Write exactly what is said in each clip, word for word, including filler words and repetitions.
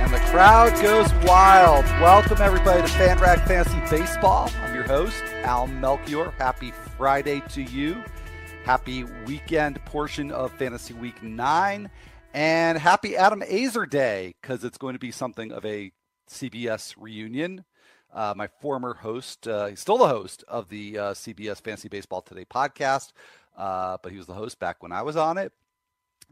And the crowd goes wild. Welcome everybody to Fan Rock Fantasy Baseball. I'm your host, Al Melchior. Happy Friday to you. Happy weekend portion of Fantasy Week nine, and happy Adam Aizer Day, because it's going to be something of a C B S reunion. Uh, my former host, uh, he's still the host of the uh, C B S Fantasy Baseball Today podcast, uh, but he was the host back when I was on it.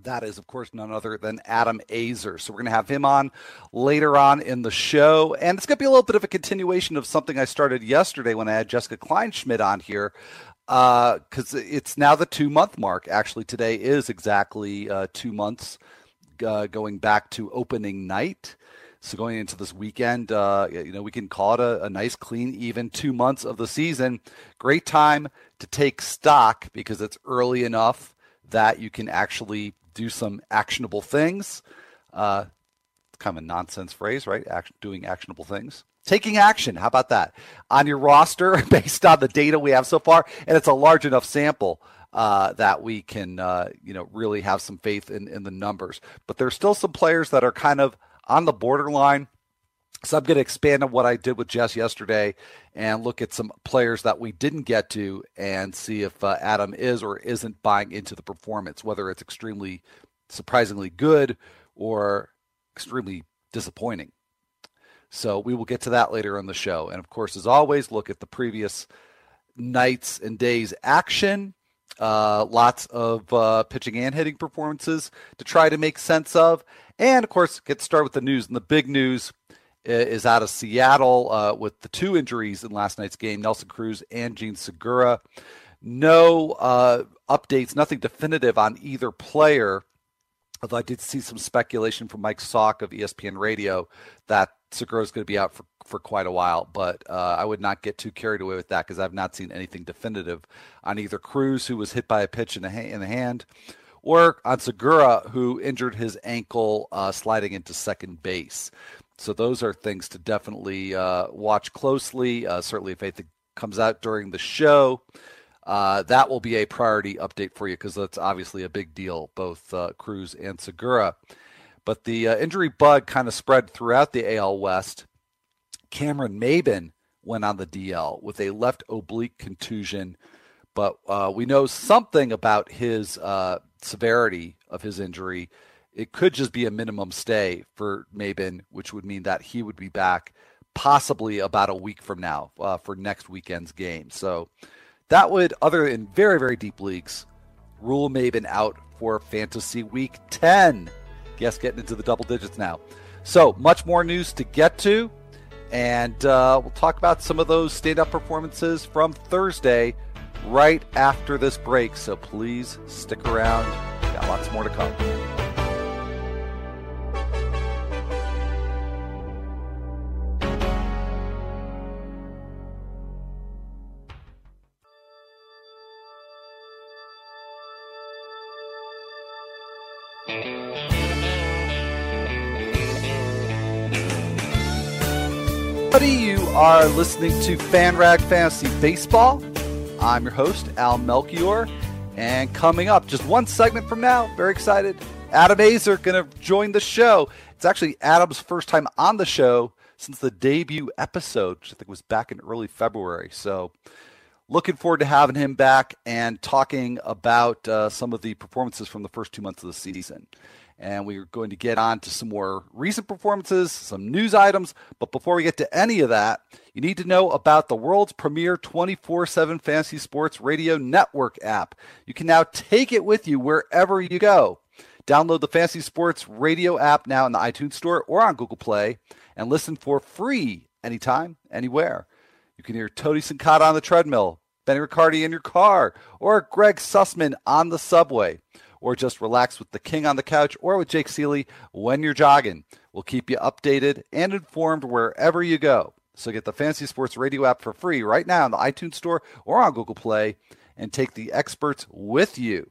That is, of course, none other than Adam Aizer. So we're going to have him on later on in the show. And it's going to be a little bit of a continuation of something I started yesterday when I had Jessica Kleinschmidt on here. Uh, because it's now the two month mark. Actually, today is exactly uh, two months uh, going back to opening night. So going into this weekend, uh, you know, we can call it a, a nice, clean, even two months of the season. Great time to take stock because it's early enough that you can actually do some actionable things. Uh, it's kind of a nonsense phrase, right? Act- doing actionable things. Taking action, how about that, on your roster based on the data we have so far. And it's a large enough sample uh, that we can, uh, you know, really have some faith in, in the numbers. But there's still some players that are kind of on the borderline. So I'm going to expand on what I did with Jess yesterday and look at some players that we didn't get to and see if uh, Adam is or isn't buying into the performance, whether it's extremely surprisingly good or extremely disappointing. So we will get to that later on the show. And, of course, as always, look at the previous nights and days action. Uh, lots of uh, pitching and hitting performances to try to make sense of. And, of course, get started with the news. And the big news is out of Seattle uh, with the two injuries in last night's game, Nelson Cruz and Jean Segura. No uh, updates, nothing definitive on either player. Although I did see some speculation from Mike Sock of E S P N Radio that Segura is going to be out for, for quite a while, but uh, I would not get too carried away with that because I've not seen anything definitive on either Cruz, who was hit by a pitch in the, ha- in the hand, or on Segura, who injured his ankle uh, sliding into second base. So those are things to definitely uh, watch closely. Uh, certainly if anything comes out during the show, Uh, that will be a priority update for you because that's obviously a big deal, both uh, Cruz and Segura. But the uh, injury bug kind of spread throughout the A L West. Cameron Maybin went on the D L with a left oblique contusion, but uh, we know something about his uh, severity of his injury. It could just be a minimum stay for Maybin, which would mean that he would be back possibly about a week from now uh, for next weekend's game. So that would, other in very, very deep leagues, rule Maybin out for Fantasy Week ten. Guess getting into the double digits now. So much more news to get to, and uh, we'll talk about some of those stand-up performances from Thursday right after this break. So please stick around. We've got lots more to come. Are listening to Fan Rag Fantasy Baseball. I'm your host, Al Melchior, and coming up just one segment from now, very excited, Adam Aizer going to join the show. It's actually Adam's first time on the show since the debut episode, which I think was back in early February. So looking forward to having him back and talking about uh, some of the performances from the first two months of the season. And we're going to get on to some more recent performances, some news items. But before we get to any of that, you need to know about the world's premier twenty-four seven Fantasy Sports Radio Network app. You can now take it with you wherever you go. Download the Fantasy Sports Radio app now in the iTunes Store or on Google Play and listen for free anytime, anywhere. You can hear Tony Sincotta on the treadmill, Benny Riccardi in your car, or Greg Sussman on the subway, or just relax with the king on the couch or with Jake Seeley when you're jogging. We'll keep you updated and informed wherever you go. So get the Fantasy Sports Radio app for free right now in the iTunes Store or on Google Play, and take the experts with you.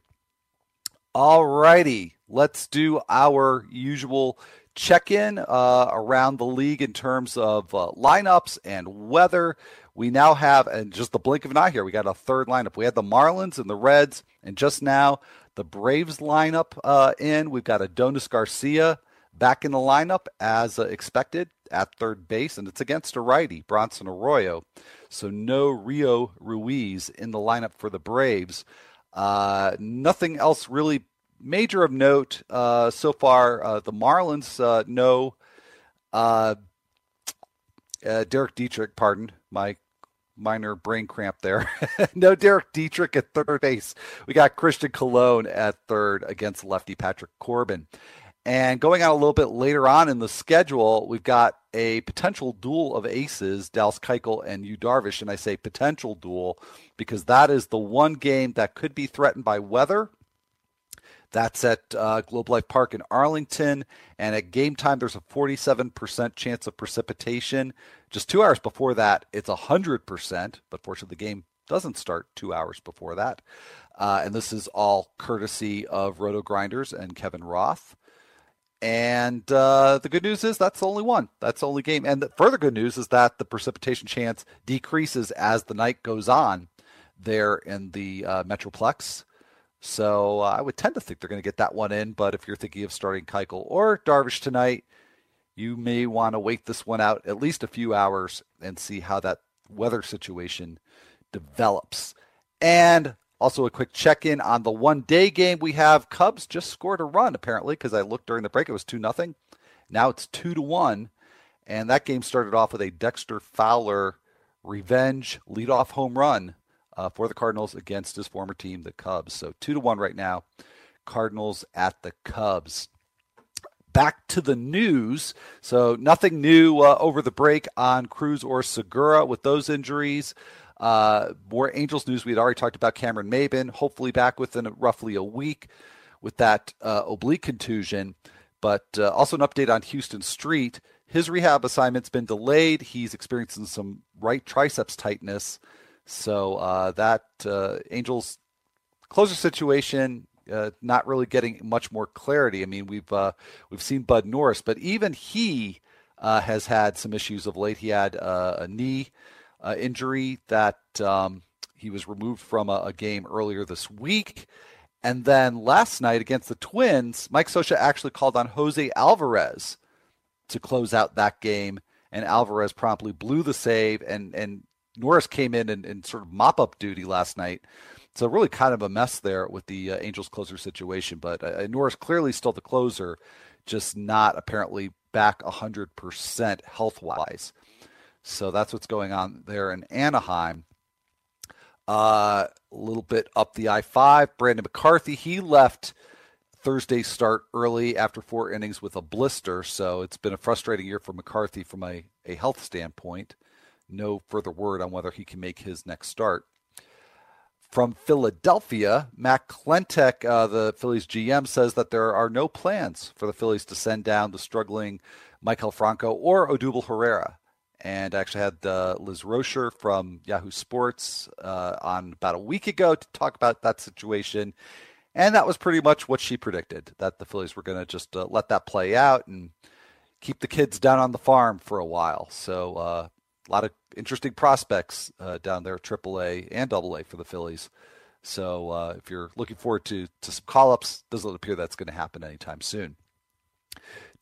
All righty, let's do our usual check-in uh, around the league in terms of uh, lineups and weather. We now have, and just the blink of an eye here, we got a third lineup. We had the Marlins and the Reds, and just now the Braves lineup uh, in. We've got Adolis Garcia back in the lineup as uh, expected at third base, and it's against a righty, Bronson Arroyo. So no Rio Ruiz in the lineup for the Braves. Uh, nothing else really major of note uh, so far. Uh, the Marlins, uh, no. Uh, uh, Derek Dietrich, pardon my minor brain cramp there. No Derek Dietrich at third base. We got Christian Colon at third against lefty Patrick Corbin. And going on a little bit later on in the schedule, we've got a potential duel of aces, Dallas Keuchel and Yu Darvish. And I say potential duel because that is the one game that could be threatened by weather. That's at uh, Globe Life Park in Arlington. And at game time, there's a forty-seven percent chance of precipitation. Just two hours before that, it's one hundred percent. But fortunately, the game doesn't start two hours before that. Uh, and this is all courtesy of Roto-Grinders and Kevin Roth. And uh, the good news is that's the only one. That's the only game. And the further good news is that the precipitation chance decreases as the night goes on there in the uh, Metroplex. So uh, I would tend to think they're going to get that one in. But if you're thinking of starting Keuchel or Darvish tonight, you may want to wait this one out at least a few hours and see how that weather situation develops. And also a quick check-in on the one-day game we have. Cubs just scored a run, apparently, because I looked during the break. It was two nothing. Now it's two to one. And that game started off with a Dexter Fowler revenge leadoff home run uh, for the Cardinals against his former team, the Cubs. So two to one right now, Cardinals at the Cubs. Back to the news. So nothing new uh, over the break on Cruz or Segura with those injuries. Uh, more Angels news. We had already talked about Cameron Maybin, hopefully back within a, roughly a week with that uh, oblique contusion, but uh, also an update on Houston Street. His rehab assignment's been delayed. He's experiencing some right triceps tightness. So uh, that uh, Angels closer situation, uh, not really getting much more clarity. I mean, we've uh, we've seen Bud Norris, but even he uh, has had some issues of late. He had uh, a knee Uh, injury that um, he was removed from a, a game earlier this week. And then last night against the Twins, Mike Scioscia actually called on Jose Alvarez to close out that game. And Alvarez promptly blew the save, and, and Norris came in and, and sort of mop-up duty last night. So really kind of a mess there with the uh, Angels closer situation. But uh, Norris clearly still the closer, just not apparently back one hundred percent health-wise. So that's what's going on there in Anaheim. Uh, a little bit up the I five, Brandon McCarthy, he left Thursday's start early after four innings with a blister. So it's been a frustrating year for McCarthy from a, a health standpoint. No further word on whether he can make his next start. From Philadelphia, Matt Klentak, uh, the Phillies G M, says that there are no plans for the Phillies to send down the struggling Michael Franco or Odubel Herrera. And I actually had uh, Liz Rocher from Yahoo Sports uh, on about a week ago to talk about that situation. And that was pretty much what she predicted, that the Phillies were going to just uh, let that play out and keep the kids down on the farm for a while. So uh, a lot of interesting prospects uh, down there, triple A and double A for the Phillies. So uh, if you're looking forward to, to some call-ups, doesn't appear that's going to happen anytime soon.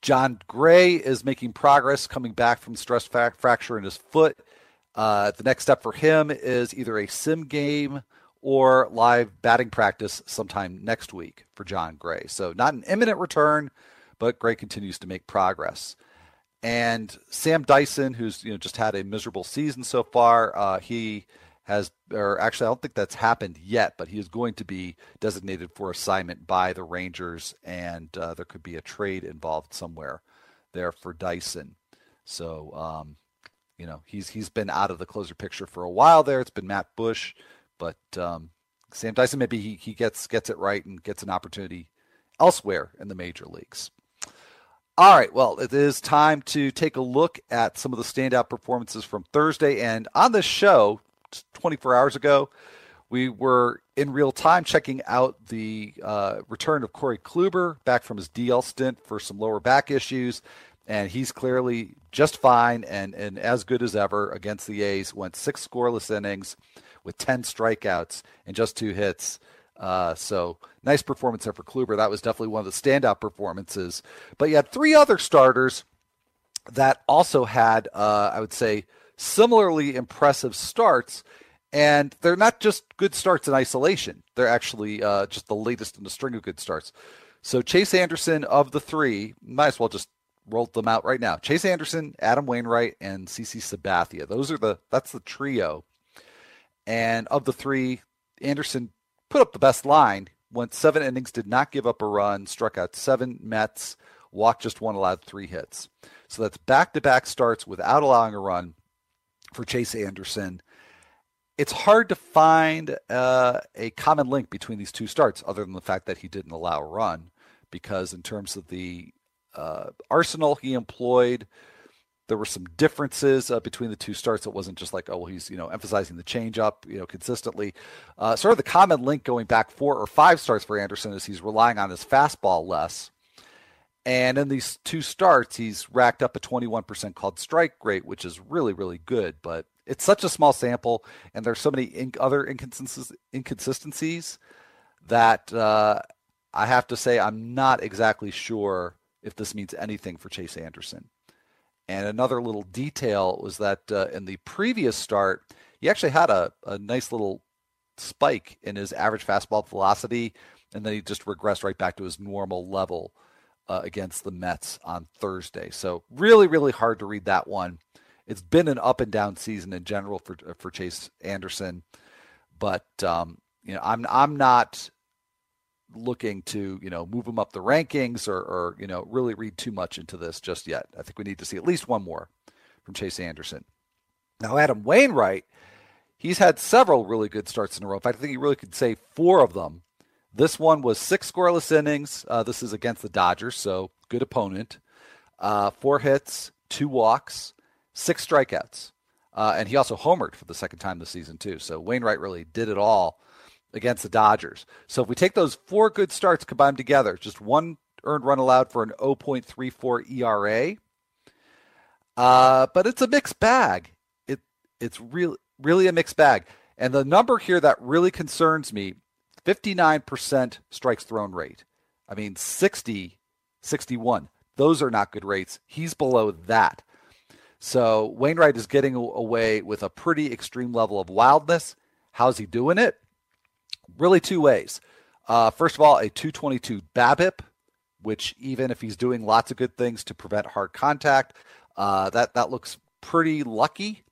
Jon Gray is making progress coming back from stress fa- fracture in his foot. Uh, the next step for him is either a sim game or live batting practice sometime next week for Jon Gray. So not an imminent return, but Gray continues to make progress. And Sam Dyson, who's you know just had a miserable season so far, uh, he has, or actually I don't think that's happened yet, but he is going to be designated for assignment by the Rangers, and uh, there could be a trade involved somewhere there for Dyson. So, um, you know, he's he's been out of the closer picture for a while there. It's been Matt Bush, but um, Sam Dyson, maybe he, he gets, gets it right and gets an opportunity elsewhere in the major leagues. All right, well, it is time to take a look at some of the standout performances from Thursday. And on this show, twenty-four hours ago, we were in real time checking out the uh, return of Corey Kluber back from his D L stint for some lower back issues. And he's clearly just fine and, and as good as ever against the A's. Went six scoreless innings with ten strikeouts and just two hits. Uh, so nice performance there for Kluber. That was definitely one of the standout performances, but you had three other starters that also had, uh, I would say similarly impressive starts, and they're not just good starts in isolation. They're actually, uh, just the latest in the string of good starts. So Chase Anderson of the three, might as well just roll them out right now. Chase Anderson, Adam Wainwright, and C C Sabathia. Those are the, that's the trio. And of the three, Anderson put up the best line, went seven innings, did not give up a run, struck out seven Mets, walked just one, allowed three hits. So that's back-to-back starts without allowing a run for Chase Anderson. It's hard to find uh, a common link between these two starts other than the fact that he didn't allow a run, because in terms of the uh, arsenal he employed, there were some differences uh, between the two starts. It wasn't just like, oh, well, he's, you know, emphasizing the changeup, you know, consistently. Uh, sort of the common link going back four or five starts for Anderson is he's relying on his fastball less. And in these two starts, he's racked up a twenty-one percent called strike rate, which is really, really good. But it's such a small sample, and there's so many inc- other inconsistencies, inconsistencies that uh, I have to say I'm not exactly sure if this means anything for Chase Anderson. And another little detail was that uh, in the previous start, he actually had a, a nice little spike in his average fastball velocity, and then he just regressed right back to his normal level uh, against the Mets on Thursday. So really, really hard to read that one. It's been an up and down season in general for for Chase Anderson, but um, you know, I'm I'm not looking to, you know, move him up the rankings or, or, you know, really read too much into this just yet. I think we need to see at least one more from Chase Anderson. Now, Adam Wainwright, he's had several really good starts in a row. In fact, I think you really could say four of them. This one was six scoreless innings. Uh, this is against the Dodgers, so good opponent. Uh, four hits, two walks, six strikeouts. Uh, and he also homered for the second time this season too. So Wainwright really did it all against the Dodgers. So if we take those four good starts, combine them together, just one earned run allowed for an zero point three four E R A. Uh, but it's a mixed bag. It It's really, really a mixed bag. And the number here that really concerns me, fifty-nine percent strikes thrown rate. I mean, sixty, sixty-one. Those are not good rates. He's below that. So Wainwright is getting away with a pretty extreme level of wildness. How's he doing it? Really two ways. Uh, first of all, a two twenty-two BABIP, which even if he's doing lots of good things to prevent hard contact, uh, that, that looks pretty lucky.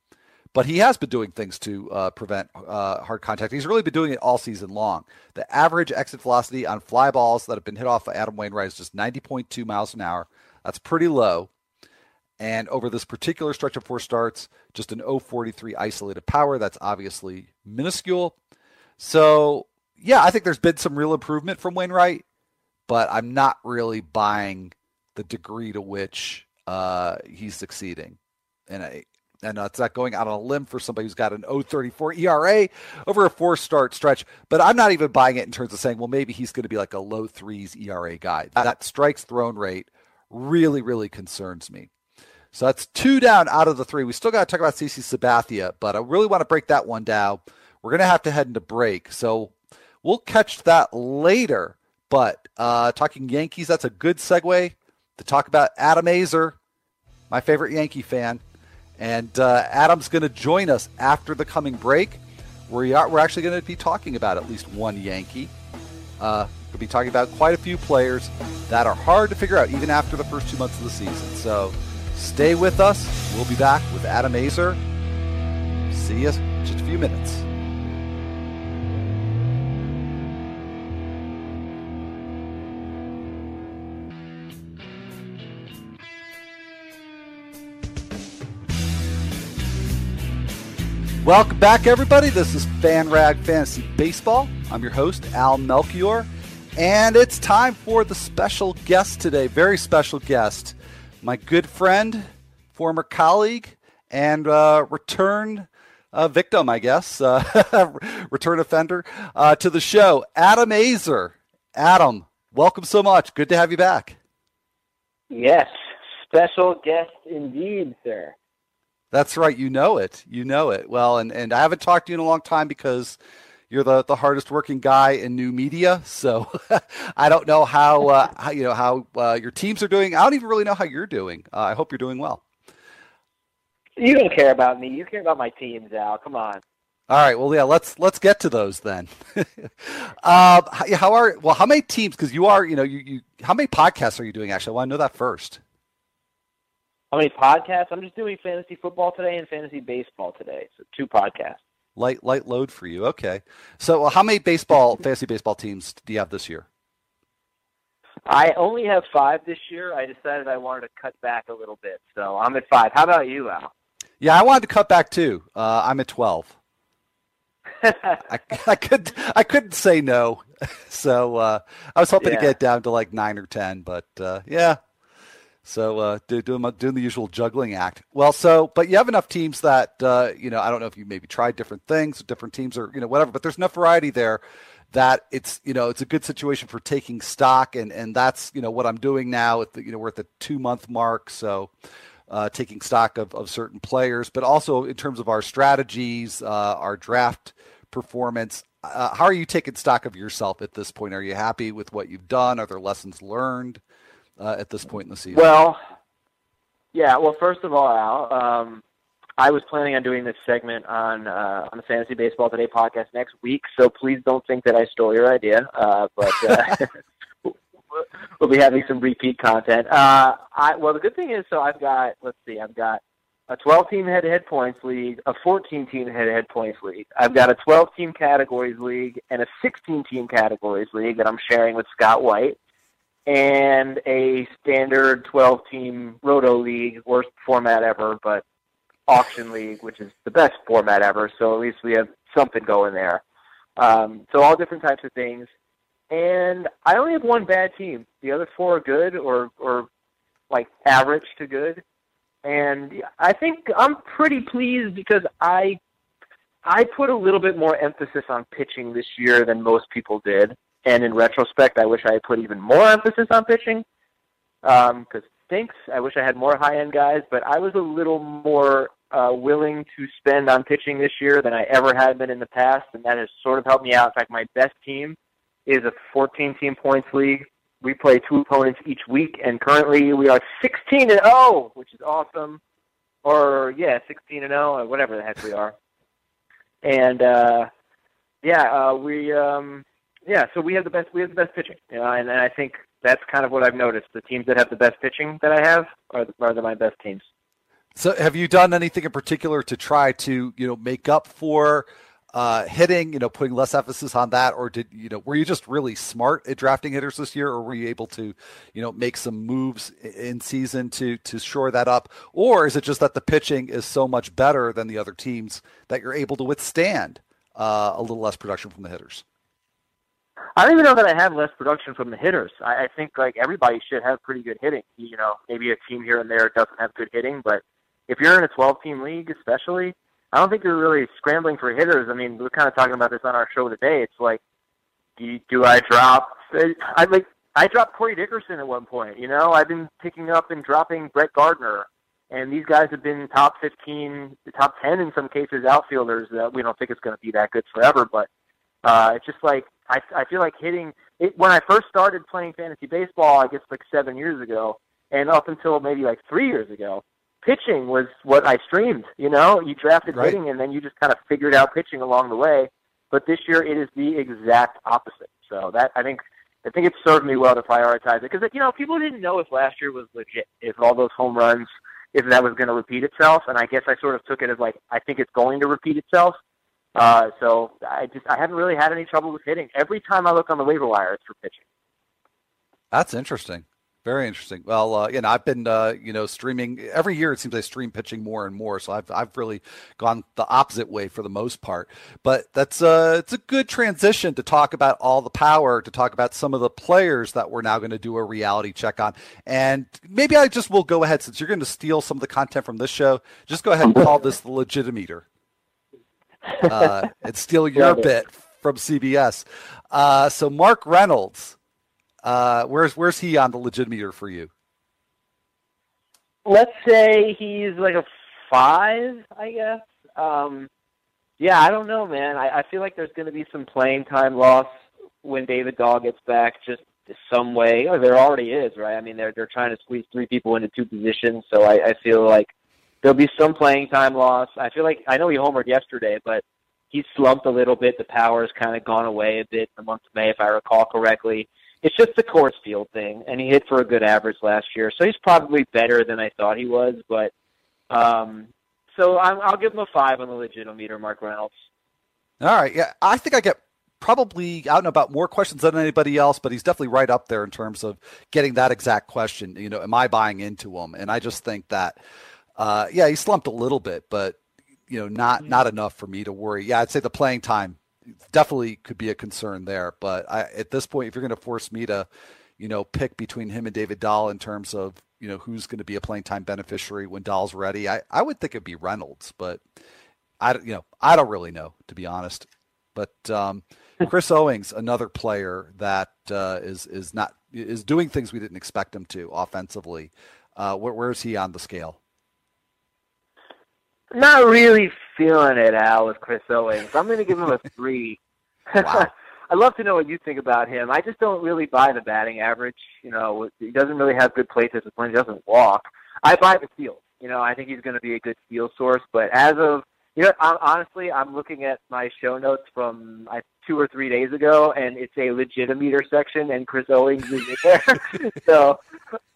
But he has been doing things to uh, prevent uh, hard contact. He's really been doing it all season long. The average exit velocity on fly balls that have been hit off of Adam Wainwright is just ninety point two miles an hour. That's pretty low. And over this particular stretch of four starts, just an oh forty-three isolated power. That's obviously minuscule. So, yeah, I think there's been some real improvement from Wainwright, but I'm not really buying the degree to which uh, he's succeeding. And I, and it's not going out on a limb for somebody who's got an oh thirty-four E R A over a four-start stretch, but I'm not even buying it in terms of saying, well, maybe he's going to be like a low threes E R A guy. That strikes thrown rate really, really concerns me. So that's two down out of the three. We still got to talk about C C Sabathia, but I really want to break that one down. We're going to have to head into break, so we'll catch that later. But uh, talking Yankees, that's a good segue to talk about Adam Aizer, my favorite Yankee fan. And uh, Adam's going to join us after the coming break. We are, we're actually going to be talking about at least one Yankee. Uh, we'll be talking about quite a few players that are hard to figure out, even after the first two months of the season. So stay with us. We'll be back with Adam Aizer. See you in just a few minutes. Welcome back, everybody. This is FanRag Fantasy Baseball. I'm your host, Al Melchior, And it's time for the special guest today. Very special guest. My good friend, former colleague, and uh, return uh, victim, I guess. Uh, return offender uh, to the show, Adam Aizer. Adam, welcome so much. Good to have you back. Yes. Special guest indeed, sir. That's right. You know it. You know it. Well, and, and I haven't talked to you in a long time because you're the, the hardest working guy in new media. So I don't know how, uh, how you know, how uh, your teams are doing. I don't even really know how you're doing. Uh, I hope you're doing well. You don't care about me. You care about my teams, Al. Come on. All right. Well, yeah, let's, let's get to those then. uh, how are, well, how many teams, cause you are, you know, you, you, how many podcasts are you doing? Actually, I want to know that first. How many podcasts? I'm just doing fantasy football today and fantasy baseball today. So two podcasts. Light light load for you. Okay. So well, how many baseball, fantasy baseball teams do you have this year? I only have five this year. I decided I wanted to cut back a little bit. So I'm at five. How about you, Al? Yeah, I wanted to cut back too. Uh, I'm at twelve. I, I, could, I couldn't say no. So uh, I was hoping yeah. to get down to like nine or ten, but uh, yeah. So uh, doing doing the usual juggling act. Well, so but you have enough teams that uh, you know I don't know if you maybe tried different things, different teams, or you know whatever. But there's enough variety there that it's you know it's a good situation for taking stock, and and that's you know what I'm doing now. At the, you know we're at the two month mark, so uh, taking stock of of certain players, but also in terms of our strategies, uh, our draft performance. Uh, how are you taking stock of yourself at this point? Are you happy with what you've done? Are there lessons learned? Uh, at this point in the season? Well, yeah. Well, first of all, Al, um, I was planning on doing this segment on uh, on the Fantasy Baseball Today podcast next week, so please don't think that I stole your idea. Uh, but uh, we'll be having some repeat content. Uh, I, well, the good thing is, so I've got. Let's see, I've got a twelve-team head-to-head points league, a fourteen-team head-to-head points league. I've got a twelve-team categories league and a sixteen-team categories league that I'm sharing with Scott White. And a standard twelve-team roto league, worst format ever, but auction league, which is the best format ever. So at least we have something going there. Um, so all different types of things. And I only have one bad team. The other four are good or, or like average to good. And I think I'm pretty pleased because I I put a little bit more emphasis on pitching this year than most people did. And in retrospect, I wish I had put even more emphasis on pitching because um, it stinks. I wish I had more high-end guys, but I was a little more uh, willing to spend on pitching this year than I ever had been in the past, and that has sort of helped me out. In fact, my best team is a fourteen-team points league. We play two opponents each week, and currently we are sixteen and oh, which is awesome. Or, yeah, sixteen and oh, whatever the heck we are. And, uh, yeah, uh, we... Um, Yeah, so we have the best we have the best pitching, you know, and, and I think that's kind of what I've noticed. The teams that have the best pitching that I have are are the, my best teams. So, have you done anything in particular to try to you know make up for uh, hitting? You know, putting less emphasis on that, or did you know were you just really smart at drafting hitters this year, or were you able to you know make some moves in season to to shore that up, or is it just that the pitching is so much better than the other teams that you're able to withstand uh, a little less production from the hitters? I don't even know that I have less production from the hitters. I, I think like everybody should have pretty good hitting. You know, maybe a team here and there doesn't have good hitting, but if you're in a twelve-team league, especially, I don't think you're really scrambling for hitters. I mean, we're kind of talking about this on our show today. It's like, do, you, do I drop? I like I dropped Corey Dickerson at one point. You know, I've been picking up and dropping Brett Gardner, and these guys have been top fifteen, top ten in some cases outfielders that we don't think it's going to be that good forever, but. Uh, it's just like, I, I feel like hitting it. When I first started playing fantasy baseball, I guess like seven years ago, and up until maybe like three years ago, pitching was what I streamed, you know, you drafted right. hitting and then you just kind of figured out pitching along the way. But this year it is the exact opposite. So that, I think, I think it served me well to prioritize it because, you know, people didn't know if last year was legit, if all those home runs, if that was going to repeat itself. And I guess I sort of took it as like, I think it's going to repeat itself. Uh, so I just, I haven't really had any trouble with hitting. Every time I look on the waiver wire, it's for pitching. That's interesting. Very interesting. Well, uh, you know, I've been, uh, you know, streaming every year. It seems I stream pitching more and more. So I've, I've really gone the opposite way for the most part, but that's uh it's a good transition to talk about all the power, to talk about some of the players that we're now going to do a reality check on. And maybe I just will go ahead, since you're going to steal some of the content from this show, just go ahead and call this the Legitimeter uh, and steal your bit from C B S. Uh, so Mark Reynolds, Uh, where's where's he on the Legitimeter for you? Let's say he's like a five, I guess. Um, yeah, I don't know, man. I, I feel like there's going to be some playing time loss when David Dahl gets back, just some way. Or there already is, right? I mean, they're they're trying to squeeze three people into two positions, so I, I feel like there'll be some playing time loss. I feel like I know he homered yesterday, but he slumped a little bit. The power's kind of gone away a bit in the month of May, if I recall correctly. It's just the course field thing, and he hit for a good average last year, so he's probably better than I thought he was. But um, so I'm, I'll give him a five on the Legitimeter, Mark Reynolds. All right, yeah, I think I get probably I don't know about more questions than anybody else, but he's definitely right up there in terms of getting that exact question. You know, am I buying into him? And I just think that, uh, yeah, he slumped a little bit, but you know, not not enough for me to worry. Yeah, I'd say the playing time definitely could be a concern there, but I, at this point, if you're going to force me to, you know, pick between him and David Dahl in terms of, you know, who's going to be a playing time beneficiary when Dahl's ready, I, I would think it'd be Reynolds, but I don't, you know, I don't really know, to be honest. But um, Chris Owings, another player that uh, is is not is doing things we didn't expect him to offensively. Uh, where, where is he on the scale? Not really feeling it, Al, with Chris Owings. I'm going to give him a three. Wow. I'd love to know what you think about him. I just don't really buy the batting average. You know, he doesn't really have good plate discipline. He doesn't walk. I buy the steals. You know, I think he's going to be a good steal source. But as of, you know, I'm, honestly, I'm looking at my show notes from I, two or three days ago, and it's a Legitimeter section, and Chris Owings is in there. So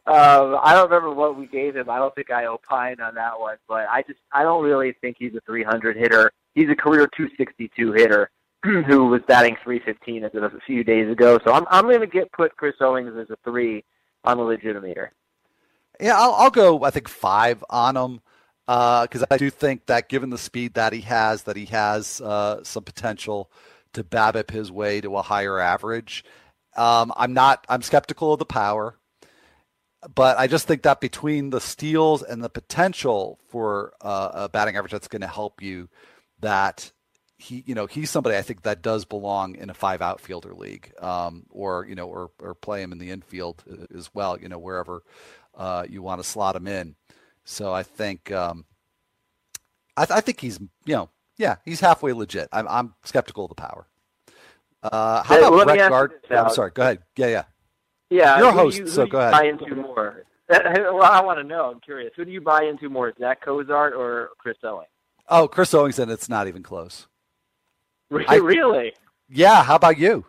um, I don't remember what we gave him. I don't think I opined on that one, but I just I don't really think he's a three hundred hitter. He's a career two sixty-two hitter who was batting three fifteen as of a few days ago. So I'm I'm going to get put Chris Owings as a three on the Legitimeter. Yeah, I'll, I'll go. I think five on him. Because uh, I do think that given the speed that he has, that he has uh, some potential to BABIP his way to a higher average. Um, I'm not. I'm skeptical of the power, but I just think that between the steals and the potential for uh, a batting average that's going to help you, that he, you know, he's somebody I think that does belong in a five outfielder league, um, or you know, or or play him in the infield as well. You know, wherever uh, you want to slot him in. So I think um, I, th- I think he's you know yeah he's halfway legit. I'm, I'm skeptical of the power. Uh, how hey, about Brett Gardner? Yeah, I'm sorry. Go ahead. Yeah, yeah. Yeah. You're a host, you, so go ahead. Buy into more. Well, I want to know. I'm curious. Who do you buy into more, Zack Cozart or Chris Owings? Oh, Chris Owings, and it's not even close. Really? I, really? Yeah. How about you?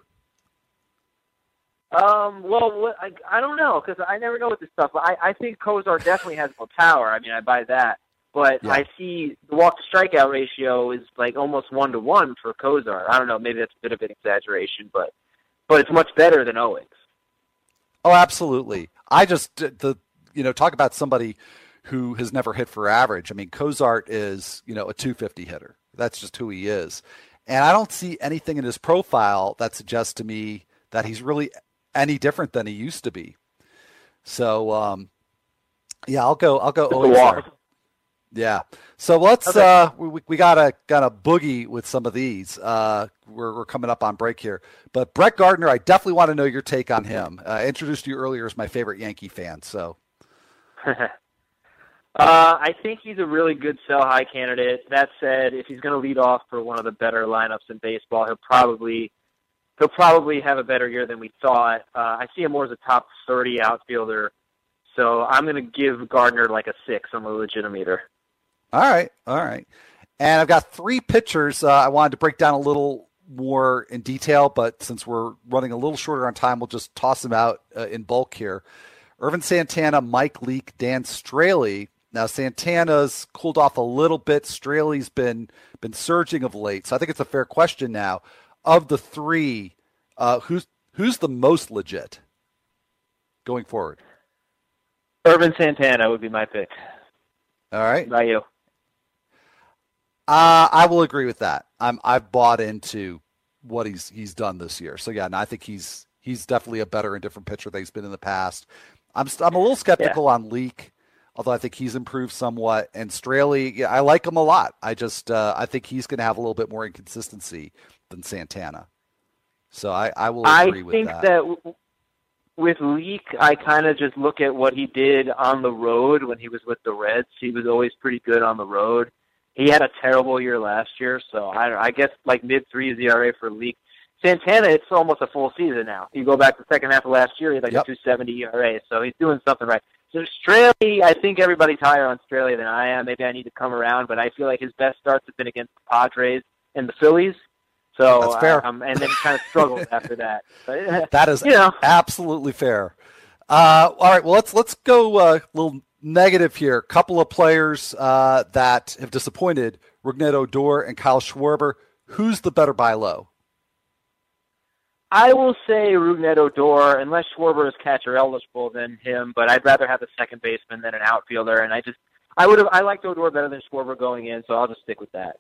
Um, well, what, I, I don't know, because I never know with this stuff, but I, I think Cozart definitely has more power. I mean, I buy that. But yeah. I see the walk-to-strikeout ratio is like almost one to one for Cozart. I don't know, maybe that's a bit of an exaggeration, but but it's much better than Owings. Oh, absolutely. I just, the you know, talk about somebody who has never hit for average. I mean, Cozart is, you know, a two fifty hitter. That's just who he is. And I don't see anything in his profile that suggests to me that he's really any different than he used to be. So, um, yeah, I'll go, I'll go. Owings. Yeah. So let's, okay. uh, we, we got a, got a boogie with some of these, uh, we're, we're coming up on break here, but Brett Gardner, I definitely want to know your take on him. Uh, I introduced you earlier as my favorite Yankee fan. So, uh, I think he's a really good sell high candidate. That said, if he's going to lead off for one of the better lineups in baseball, he'll probably He'll probably have a better year than we thought. Uh, I see him more as a top thirty outfielder. So I'm going to give Gardner like a six on the Legitimeter. All right. All right. And I've got three pitchers uh, I wanted to break down a little more in detail, but since we're running a little shorter on time, we'll just toss them out uh, in bulk here. Ervin Santana, Mike Leake, Dan Straily. Now Santana's cooled off a little bit. Straley's been, been surging of late. So I think it's a fair question now. Of the three, uh, who's who's the most legit going forward? Ervin Santana would be my pick. All right. By you. Uh, I will agree with that. I'm I've bought into what he's he's done this year. So yeah, and I think he's he's definitely a better and different pitcher than he's been in the past. I'm I'm a little skeptical yeah. on Leake, although I think he's improved somewhat. And Straily, yeah, I like him a lot. I just uh, I think he's going to have a little bit more inconsistency than Santana. So I, I will agree I with that. I think that w- with Leake, I kind of just look at what he did on the road when he was with the Reds. He was always pretty good on the road. He had a terrible year last year, so I, don't, I guess like mid-threes E R A for Leake. Santana, it's almost a full season now. You go back to the second half of last year, he had like yep. a two seventy E R A, so he's doing something right. So Straily, I think everybody's higher on Straily than I am. Maybe I need to come around, but I feel like his best starts have been against the Padres and the Phillies. So that's fair. Um, and then kind of struggled after that. But, that is you know. absolutely fair. Uh, all right, well, let's let's go a uh, little negative here. A couple of players uh, that have disappointed, Rougned Odor and Kyle Schwarber. Who's the better buy low? I will say Rougned Odor, unless Schwarber is catcher eligible than him, but I'd rather have a second baseman than an outfielder. And I just, I would have, I liked Odor better than Schwarber going in, so I'll just stick with that.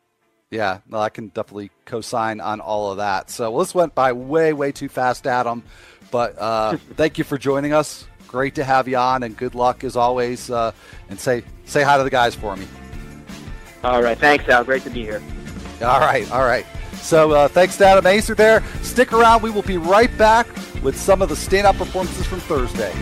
Yeah, no, I can definitely co-sign on all of that. So well, this went by way, way too fast, Adam. But uh, thank you for joining us. Great to have you on, and good luck as always. Uh, and say say hi to the guys for me. All right, thanks, Al. Great to be here. All right, all right. So uh, thanks to Adam Aizer there. Stick around. We will be right back with some of the standout performances from Thursday.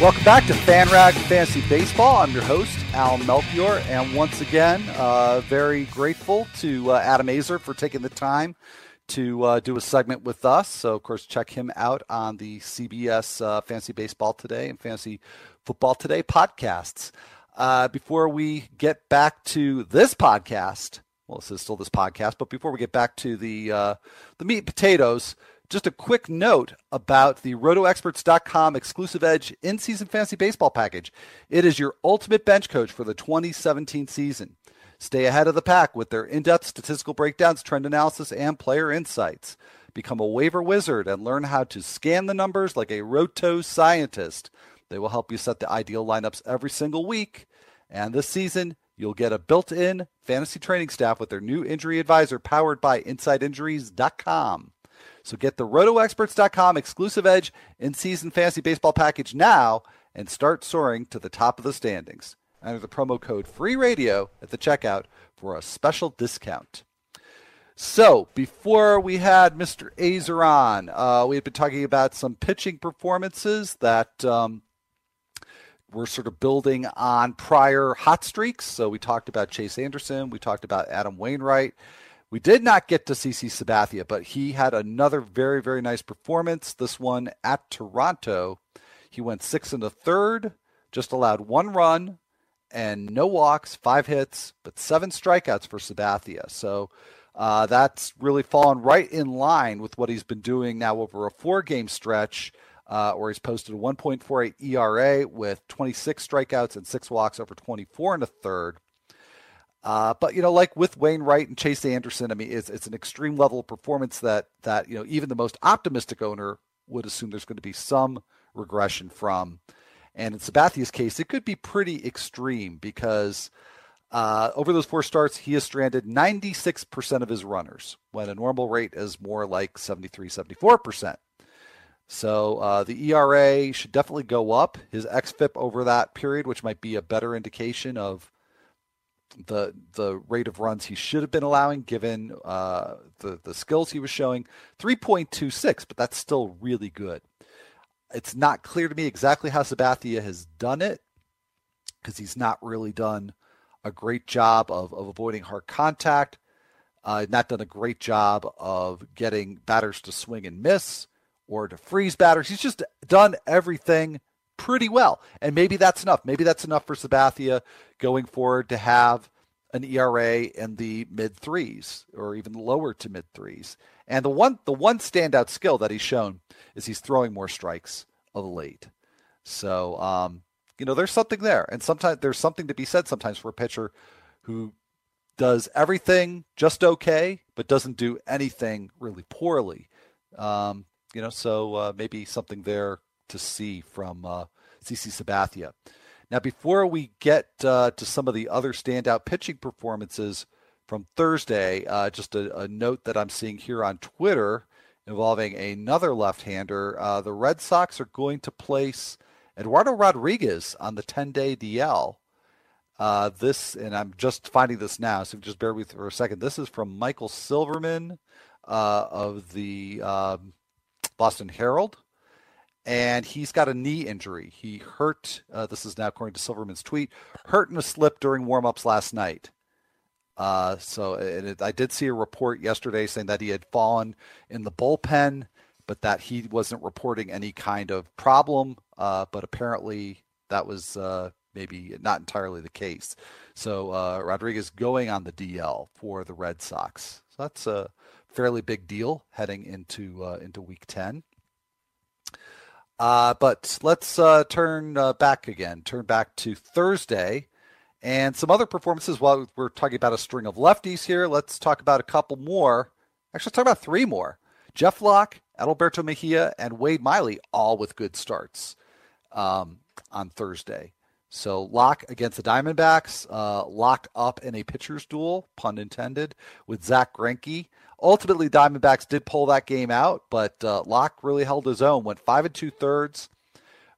Welcome back to FanRag Fantasy Baseball. I'm your host, Al Melchior, and once again, uh, very grateful to uh, Adam Aizer for taking the time to uh, do a segment with us. So, of course, check him out on the C B S uh, Fantasy Baseball Today and Fantasy Football Today podcasts. Uh, before we get back to this podcast, well, this is still this podcast, but before we get back to the uh, the meat and potatoes, just a quick note about the roto experts dot com exclusive edge in-season fantasy baseball package. It is your ultimate bench coach for the twenty seventeen season. Stay ahead of the pack with their in-depth statistical breakdowns, trend analysis, and player insights. Become a waiver wizard and learn how to scan the numbers like a roto scientist. They will help you set the ideal lineups every single week. And this season, you'll get a built-in fantasy training staff with their new injury advisor powered by inside injuries dot com. So get the roto experts dot com exclusive edge in-season fantasy baseball package now and start soaring to the top of the standings. Enter the promo code FREERADIO at the checkout for a special discount. So before we had Mister Aizer on, uh, we had been talking about some pitching performances that um, were sort of building on prior hot streaks. So we talked about Chase Anderson. We talked about Adam Wainwright. We did not get to C C Sabathia, but he had another very, very nice performance. This one at Toronto, he went six and a third, just allowed one run and no walks, five hits, but seven strikeouts for Sabathia. So uh, that's really fallen right in line with what he's been doing now over a four-game stretch, uh, where he's posted a one point four eight E R A with twenty-six strikeouts and six walks over twenty-four and a third. Uh, but, you know, like with Wainwright and Chase Anderson, I mean, it's it's an extreme level of performance that, that you know, even the most optimistic owner would assume there's going to be some regression from. And in Sabathia's case, it could be pretty extreme because uh, over those four starts, he has stranded ninety-six percent of his runners when a normal rate is more like seventy-three, seventy-four percent. So uh, the E R A should definitely go up. His X F I P over that period, which might be a better indication of the the rate of runs he should have been allowing given uh, the, the skills he was showing, three point two six, but that's still really good. It's not clear to me exactly how Sabathia has done it because he's not really done a great job of, of avoiding hard contact, uh, not done a great job of getting batters to swing and miss or to freeze batters. He's just done everything pretty well. And maybe that's enough. Maybe that's enough for Sabathia going forward to have an E R A in the mid threes or even lower to mid threes. And the one, the one standout skill that he's shown is he's throwing more strikes of late. So um, you know, there's something there. And sometimes there's something to be said sometimes for a pitcher who does everything just okay, but doesn't do anything really poorly. Um, you know, so uh, maybe something there to see from uh, C C Sabathia. Now, before we get uh, to some of the other standout pitching performances from Thursday, uh, just a, a note that I'm seeing here on Twitter involving another left-hander. Uh, the Red Sox are going to place Eduardo Rodriguez on the ten-day D L. Uh, this, and I'm just finding this now, so just bear with me for a second. This is from Michael Silverman uh, of the um, Boston Herald. And he's got a knee injury. He hurt, uh, this is now according to Silverman's tweet, hurt in a slip during warmups last night. Uh, so and it, I did see a report yesterday saying that he had fallen in the bullpen, but that he wasn't reporting any kind of problem. Uh, but apparently that was uh, maybe not entirely the case. So uh, Rodriguez going on the D L for the Red Sox. So that's a fairly big deal heading into uh, into week ten. Uh, but let's uh, turn uh, back again, turn back to Thursday and some other performances. While we're talking about a string of lefties here, let's talk about a couple more. Actually, let's talk about three more. Jeff Locke, Adalberto Mejia, and Wade Miley, all with good starts um, on Thursday. So Locke against the Diamondbacks, uh, locked up in a pitcher's duel, pun intended, with Zach Greinke. Ultimately, Diamondbacks did pull that game out, but uh, Locke really held his own. Went five and two thirds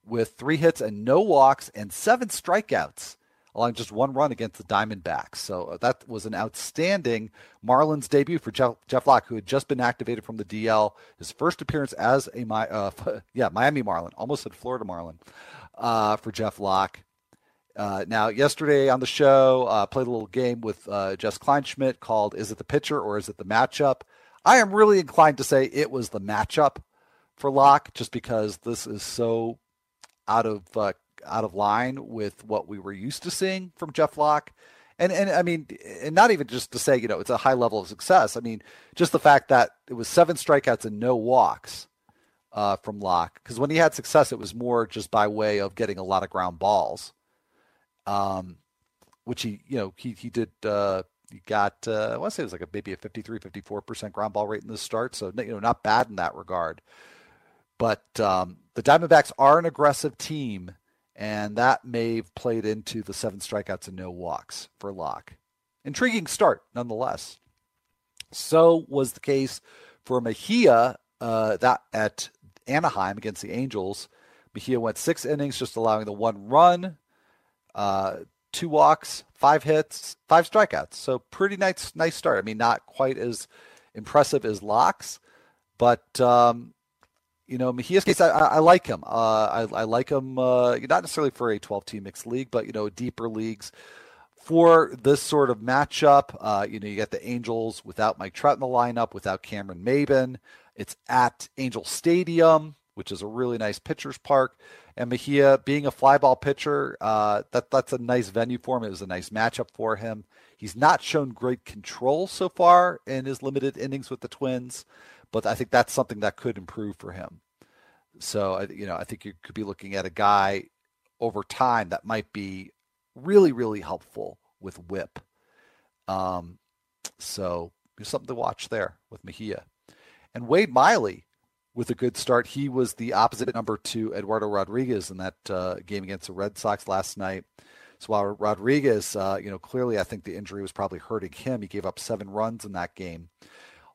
with three hits and no walks and seven strikeouts, allowing just one run against the Diamondbacks. So that was an outstanding Marlins debut for Jeff, Jeff Locke, who had just been activated from the D L. His first appearance as a uh, yeah Miami Marlin, almost said Florida Marlin, uh, for Jeff Locke. Uh, now, yesterday on the show, I uh, played a little game with uh, Jessica Kleinschmidt called Is It the Pitcher or Is It the Matchup? I am really inclined to say it was the matchup for Locke, just because this is so out of uh, out of line with what we were used to seeing from Jeff Locke. And, and I mean, and not even just to say, you know, it's a high level of success. I mean, just the fact that it was seven strikeouts and no walks uh, from Locke, because when he had success, it was more just by way of getting a lot of ground balls. Um, which he, you know, he, he did, uh, he got, uh, I want to say it was like a, maybe a fifty-three, fifty-four percent ground ball rate in this start. So, you know, not bad in that regard, but, um, the Diamondbacks are an aggressive team, and that may have played into the seven strikeouts and no walks for Locke. Intriguing start nonetheless. So was the case for Mejia, uh, that at Anaheim against the Angels. Mejia went six innings, just allowing the one run. Uh, two walks, five hits, five strikeouts. So pretty nice, nice start. I mean, not quite as impressive as Locke's, but um, you know, Mejia's case, I, I like him. Uh, I, I like him. Uh, not necessarily for a twelve-team mixed league, but you know, deeper leagues for this sort of matchup. Uh, you know, you got the Angels without Mike Trout in the lineup, without Cameron Maybin. It's at Angel Stadium, which is a really nice pitcher's park. And Mejia, being a fly ball pitcher, uh, that that's a nice venue for him. It was a nice matchup for him. He's not shown great control so far in his limited innings with the Twins, but I think that's something that could improve for him. So, you know, I think you could be looking at a guy over time that might be really, really helpful with whip. Um, so there's something to watch there with Mejia. And Wade Miley, with a good start. He was the opposite number to Eduardo Rodriguez in that uh, game against the Red Sox last night. So while Rodriguez, uh, you know, clearly I think the injury was probably hurting him. He gave up seven runs in that game.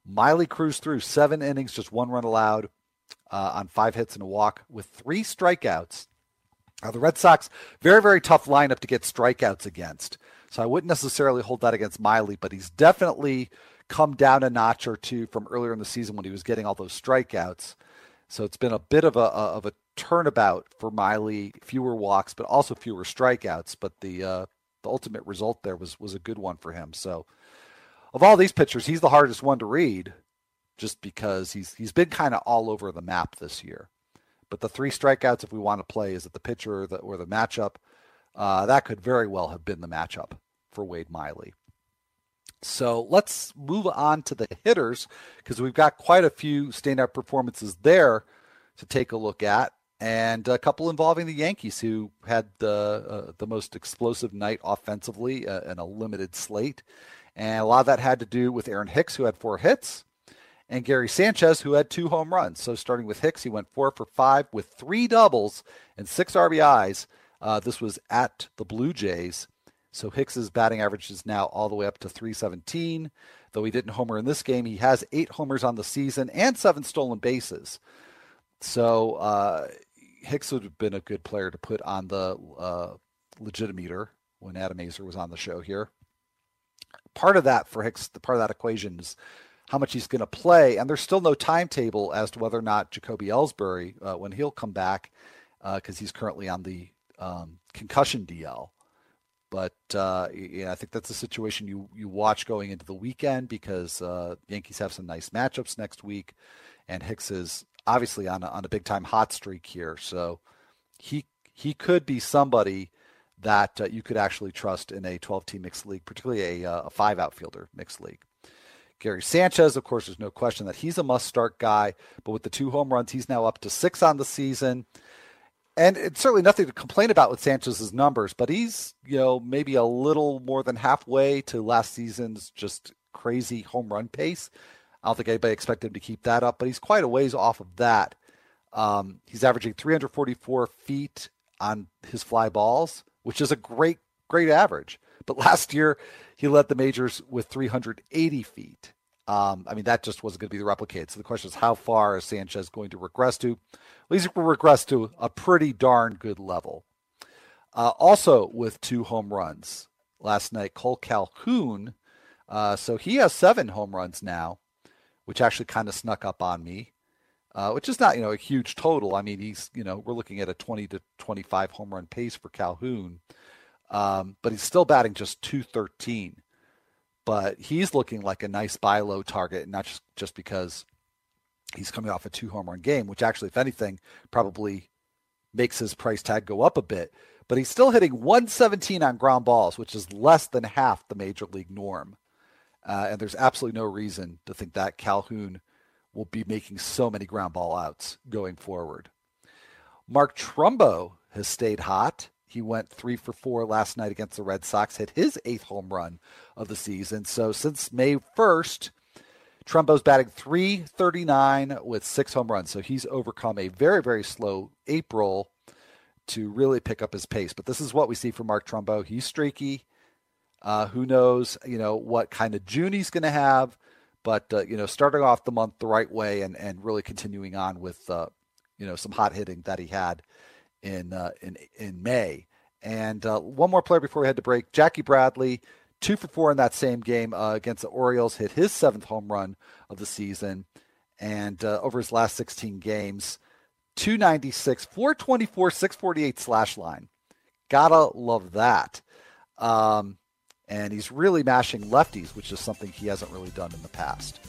Miley cruised through seven innings, just one run allowed uh, on five hits and a walk with three strikeouts. Now the Red Sox, very, very tough lineup to get strikeouts against. So I wouldn't necessarily hold that against Miley, but he's definitely come down a notch or two from earlier in the season when he was getting all those strikeouts. So it's been a bit of a, of a turnabout for Miley, fewer walks, but also fewer strikeouts. But the, uh, the ultimate result there was, was a good one for him. So of all these pitchers, he's the hardest one to read just because he's, he's been kind of all over the map this year, but the three strikeouts, if we want to play, is it the pitcher or the, or the matchup, uh, that could very well have been the matchup for Wade Miley. So let's move on to the hitters because we've got quite a few standout performances there to take a look at. and a couple involving the Yankees, who had the uh, the most explosive night offensively uh, in a limited slate. And a lot of that had to do with Aaron Hicks, who had four hits, and Gary Sanchez, who had two home runs. So starting with Hicks, he went four for five with three doubles and six R B Is. Uh, this was at the Blue Jays. So Hicks's batting average is now all the way up to three seventeen. Though he didn't homer in this game, he has eight homers on the season and seven stolen bases. So uh, Hicks would have been a good player to put on the uh, Legitimeter when Adam Aizer was on the show here. Part of that for Hicks, the part of that equation is how much he's going to play. And there's still no timetable as to whether or not Jacoby Ellsbury, uh, when he'll come back, because uh, he's currently on the um, concussion D L. But uh, yeah, I think that's a situation you, you watch going into the weekend, because uh, Yankees have some nice matchups next week, and Hicks is obviously on a, on a big time hot streak here. So he he could be somebody that uh, you could actually trust in a twelve team mixed league, particularly a, a five outfielder mixed league. Gary Sanchez, of course, there's no question that he's a must start guy. But with the two home runs, he's now up to six on the season. And it's certainly nothing to complain about with Sanchez's numbers, but he's, you know, maybe a little more than halfway to last season's just crazy home run pace. I don't think anybody expected him to keep that up, but he's quite a ways off of that. Um, he's averaging three forty-four feet on his fly balls, which is a great, great average. But last year he led the majors with three eighty feet. Um, I mean, that just wasn't going to be replicated. So the question is, how far is Sanchez going to regress to? Well, he's going to regress to a pretty darn good level. Uh, also with two home runs last night, Cole Calhoun. Uh, so he has seven home runs now, which actually kind of snuck up on me, uh, which is not, you know, a huge total. I mean, he's, you know, we're looking at a twenty to twenty-five home run pace for Calhoun, um, but he's still batting just two thirteen. But he's looking like a nice buy low target, and not just, just because he's coming off a two home run game, which actually, if anything, probably makes his price tag go up a bit. But he's still hitting one seventeen on ground balls, which is less than half the major league norm. Uh, and there's absolutely no reason to think that Calhoun will be making so many ground ball outs going forward. Mark Trumbo has stayed hot. He went three for four last night against the Red Sox, hit his eighth home run of the season. So since May first, Trumbo's batting three thirty-nine with six home runs. So he's overcome a very, very slow April to really pick up his pace. But this is what we see from Mark Trumbo. He's streaky. Uh, who knows, you know, what kind of June he's going to have. But, uh, you know, starting off the month the right way and, and really continuing on with, uh, you know, some hot hitting that he had in uh, in in May. And uh, one more player before we had to break. Jackie Bradley, two for four in that same game uh, against the Orioles, hit his seventh home run of the season. And uh, over his last sixteen games, two ninety-six, four twenty-four, six forty-eight slash line. Gotta love that. Um, and he's really mashing lefties, which is something he hasn't really done in the past.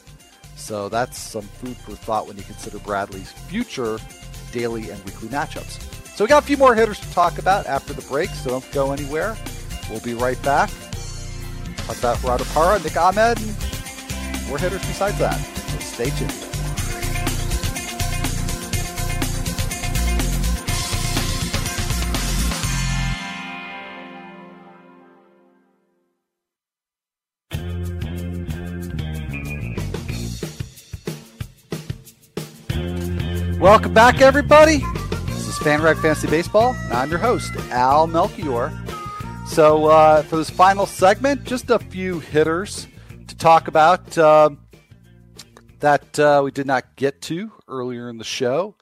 So that's some food for thought when you consider Bradley's future daily and weekly matchups. So we got a few more hitters to talk about after the break, so don't go anywhere. We'll be right back. Talk about Gerardo Parra, Nick Ahmed, and more hitters besides that. So stay tuned. Welcome back, everybody. FanRag Fantasy Baseball, and I'm your host, Al Melchior. So uh, for this final segment, just a few hitters to talk about uh, that uh, we did not get to earlier in the show.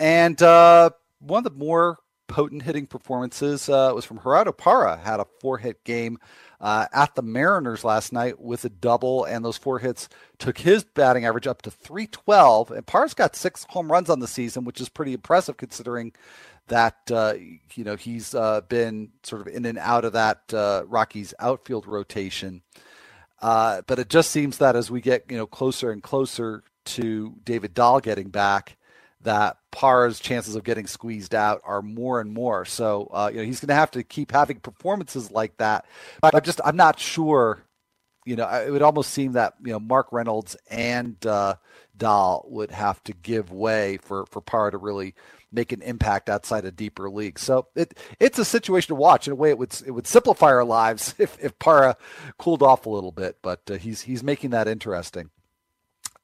And uh, one of the more potent hitting performances uh, was from Gerardo Parra. Had a four-hit game uh, at the Mariners last night with a double, and those four hits took his batting average up to three twelve, and Parra's got six home runs on the season, which is pretty impressive considering that, uh, you know, he's uh, been sort of in and out of that uh, Rockies outfield rotation. Uh, but it just seems that as we get, you know, closer and closer to David Dahl getting back, that Parra's chances of getting squeezed out are more and more. So, uh, you know, he's going to have to keep having performances like that. But I'm just, I'm not sure. You know, it would almost seem that, you know, Mark Reynolds and uh, Dahl would have to give way for, for Parra to really make an impact outside of deeper leagues. So it it's a situation to watch. In a way, it would it would simplify our lives if, if Parra cooled off a little bit, but uh, he's he's making that interesting.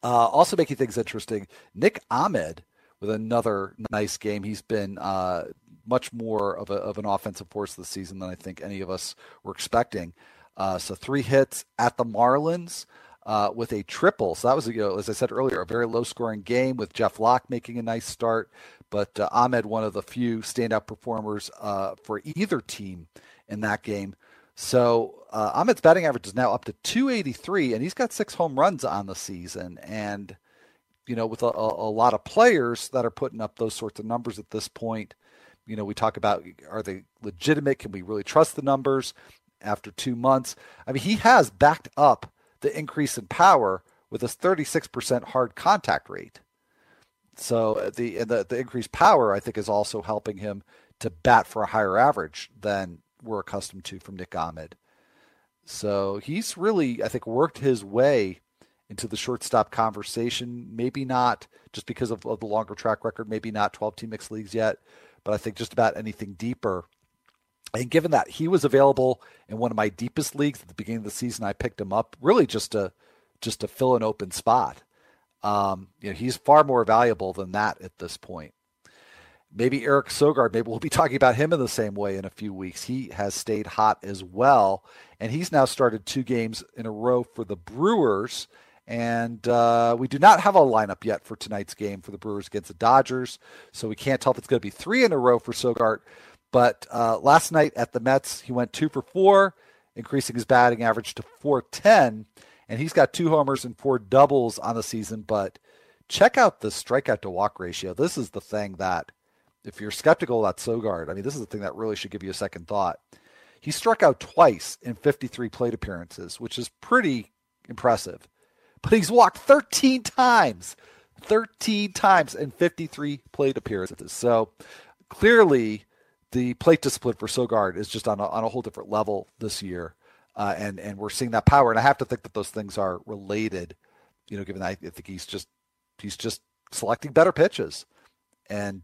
Uh, also making things interesting, Nick Ahmed with another nice game. He's been uh, much more of a, of an offensive force this season than I think any of us were expecting. Uh, so three hits at the Marlins uh, with a triple. So that was, you know, as I said earlier, a very low-scoring game with Jeff Locke making a nice start. But uh, Ahmed, one of the few standout performers uh, for either team in that game. So uh, Ahmed's batting average is now up to two eighty-three, and he's got six home runs on the season. And, you know, with a, a lot of players that are putting up those sorts of numbers at this point, you know, we talk about, are they legitimate? Can we really trust the numbers after two months? I mean, he has backed up the increase in power with a thirty-six percent hard contact rate. So the, the, the increased power, I think, is also helping him to bat for a higher average than we're accustomed to from Nick Ahmed. So he's really, I think, worked his way into the shortstop conversation. Maybe not just because of, of the longer track record, maybe not twelve-team mixed leagues yet, but I think just about anything deeper. And given that he was available in one of my deepest leagues at the beginning of the season, I picked him up really just to just to fill an open spot. Um, you know, he's far more valuable than that at this point. Maybe Eric Sogard, maybe we'll be talking about him in the same way in a few weeks. He has stayed hot as well, and he's now started two games in a row for the Brewers. And uh, we do not have a lineup yet for tonight's game for the Brewers against the Dodgers, so we can't tell if it's going to be three in a row for Sogard. But uh, last night at the Mets, he went two for four, increasing his batting average to four ten, and he's got two homers and four doubles on the season. But check out the strikeout-to-walk ratio. This is the thing that, if you're skeptical about Sogard, I mean, this is the thing that really should give you a second thought. He struck out twice in fifty-three plate appearances, which is pretty impressive. But he's walked thirteen times, thirteen times in fifty-three plate appearances. So clearly the plate discipline for Sogard is just on a, on a whole different level this year. Uh, and, and we're seeing that power. And I have to think that those things are related, you know, given that I think he's just, he's just selecting better pitches. And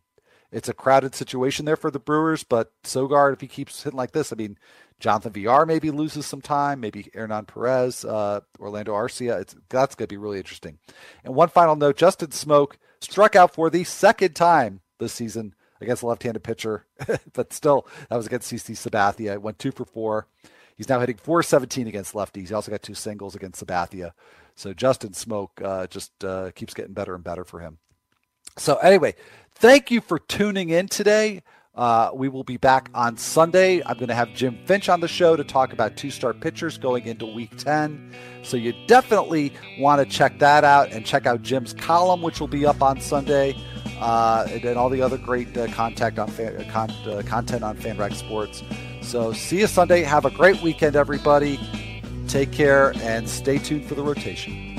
it's a crowded situation there for the Brewers, but Sogard, if he keeps hitting like this, I mean, Jonathan V R maybe loses some time, maybe Hernan Perez, uh, Orlando Arcia. It's, that's going to be really interesting. And one final note, Justin Smoak struck out for the second time this season against a left-handed pitcher, but still, that was against C C Sabathia. It went two for four. He's now hitting four seventeen against lefties. He also got two singles against Sabathia. So Justin Smoak uh, just uh, keeps getting better and better for him. So anyway, thank you for tuning in today. Uh, we will be back on Sunday. I'm going to have Jim Finch on the show to talk about two-star pitchers going into Week ten. So you definitely want to check that out and check out Jim's column, which will be up on Sunday, uh, and, and all the other great uh, contact on fan, uh, con, uh, content on FanRag Sports. So see you Sunday. Have a great weekend, everybody. Take care and stay tuned for the rotation.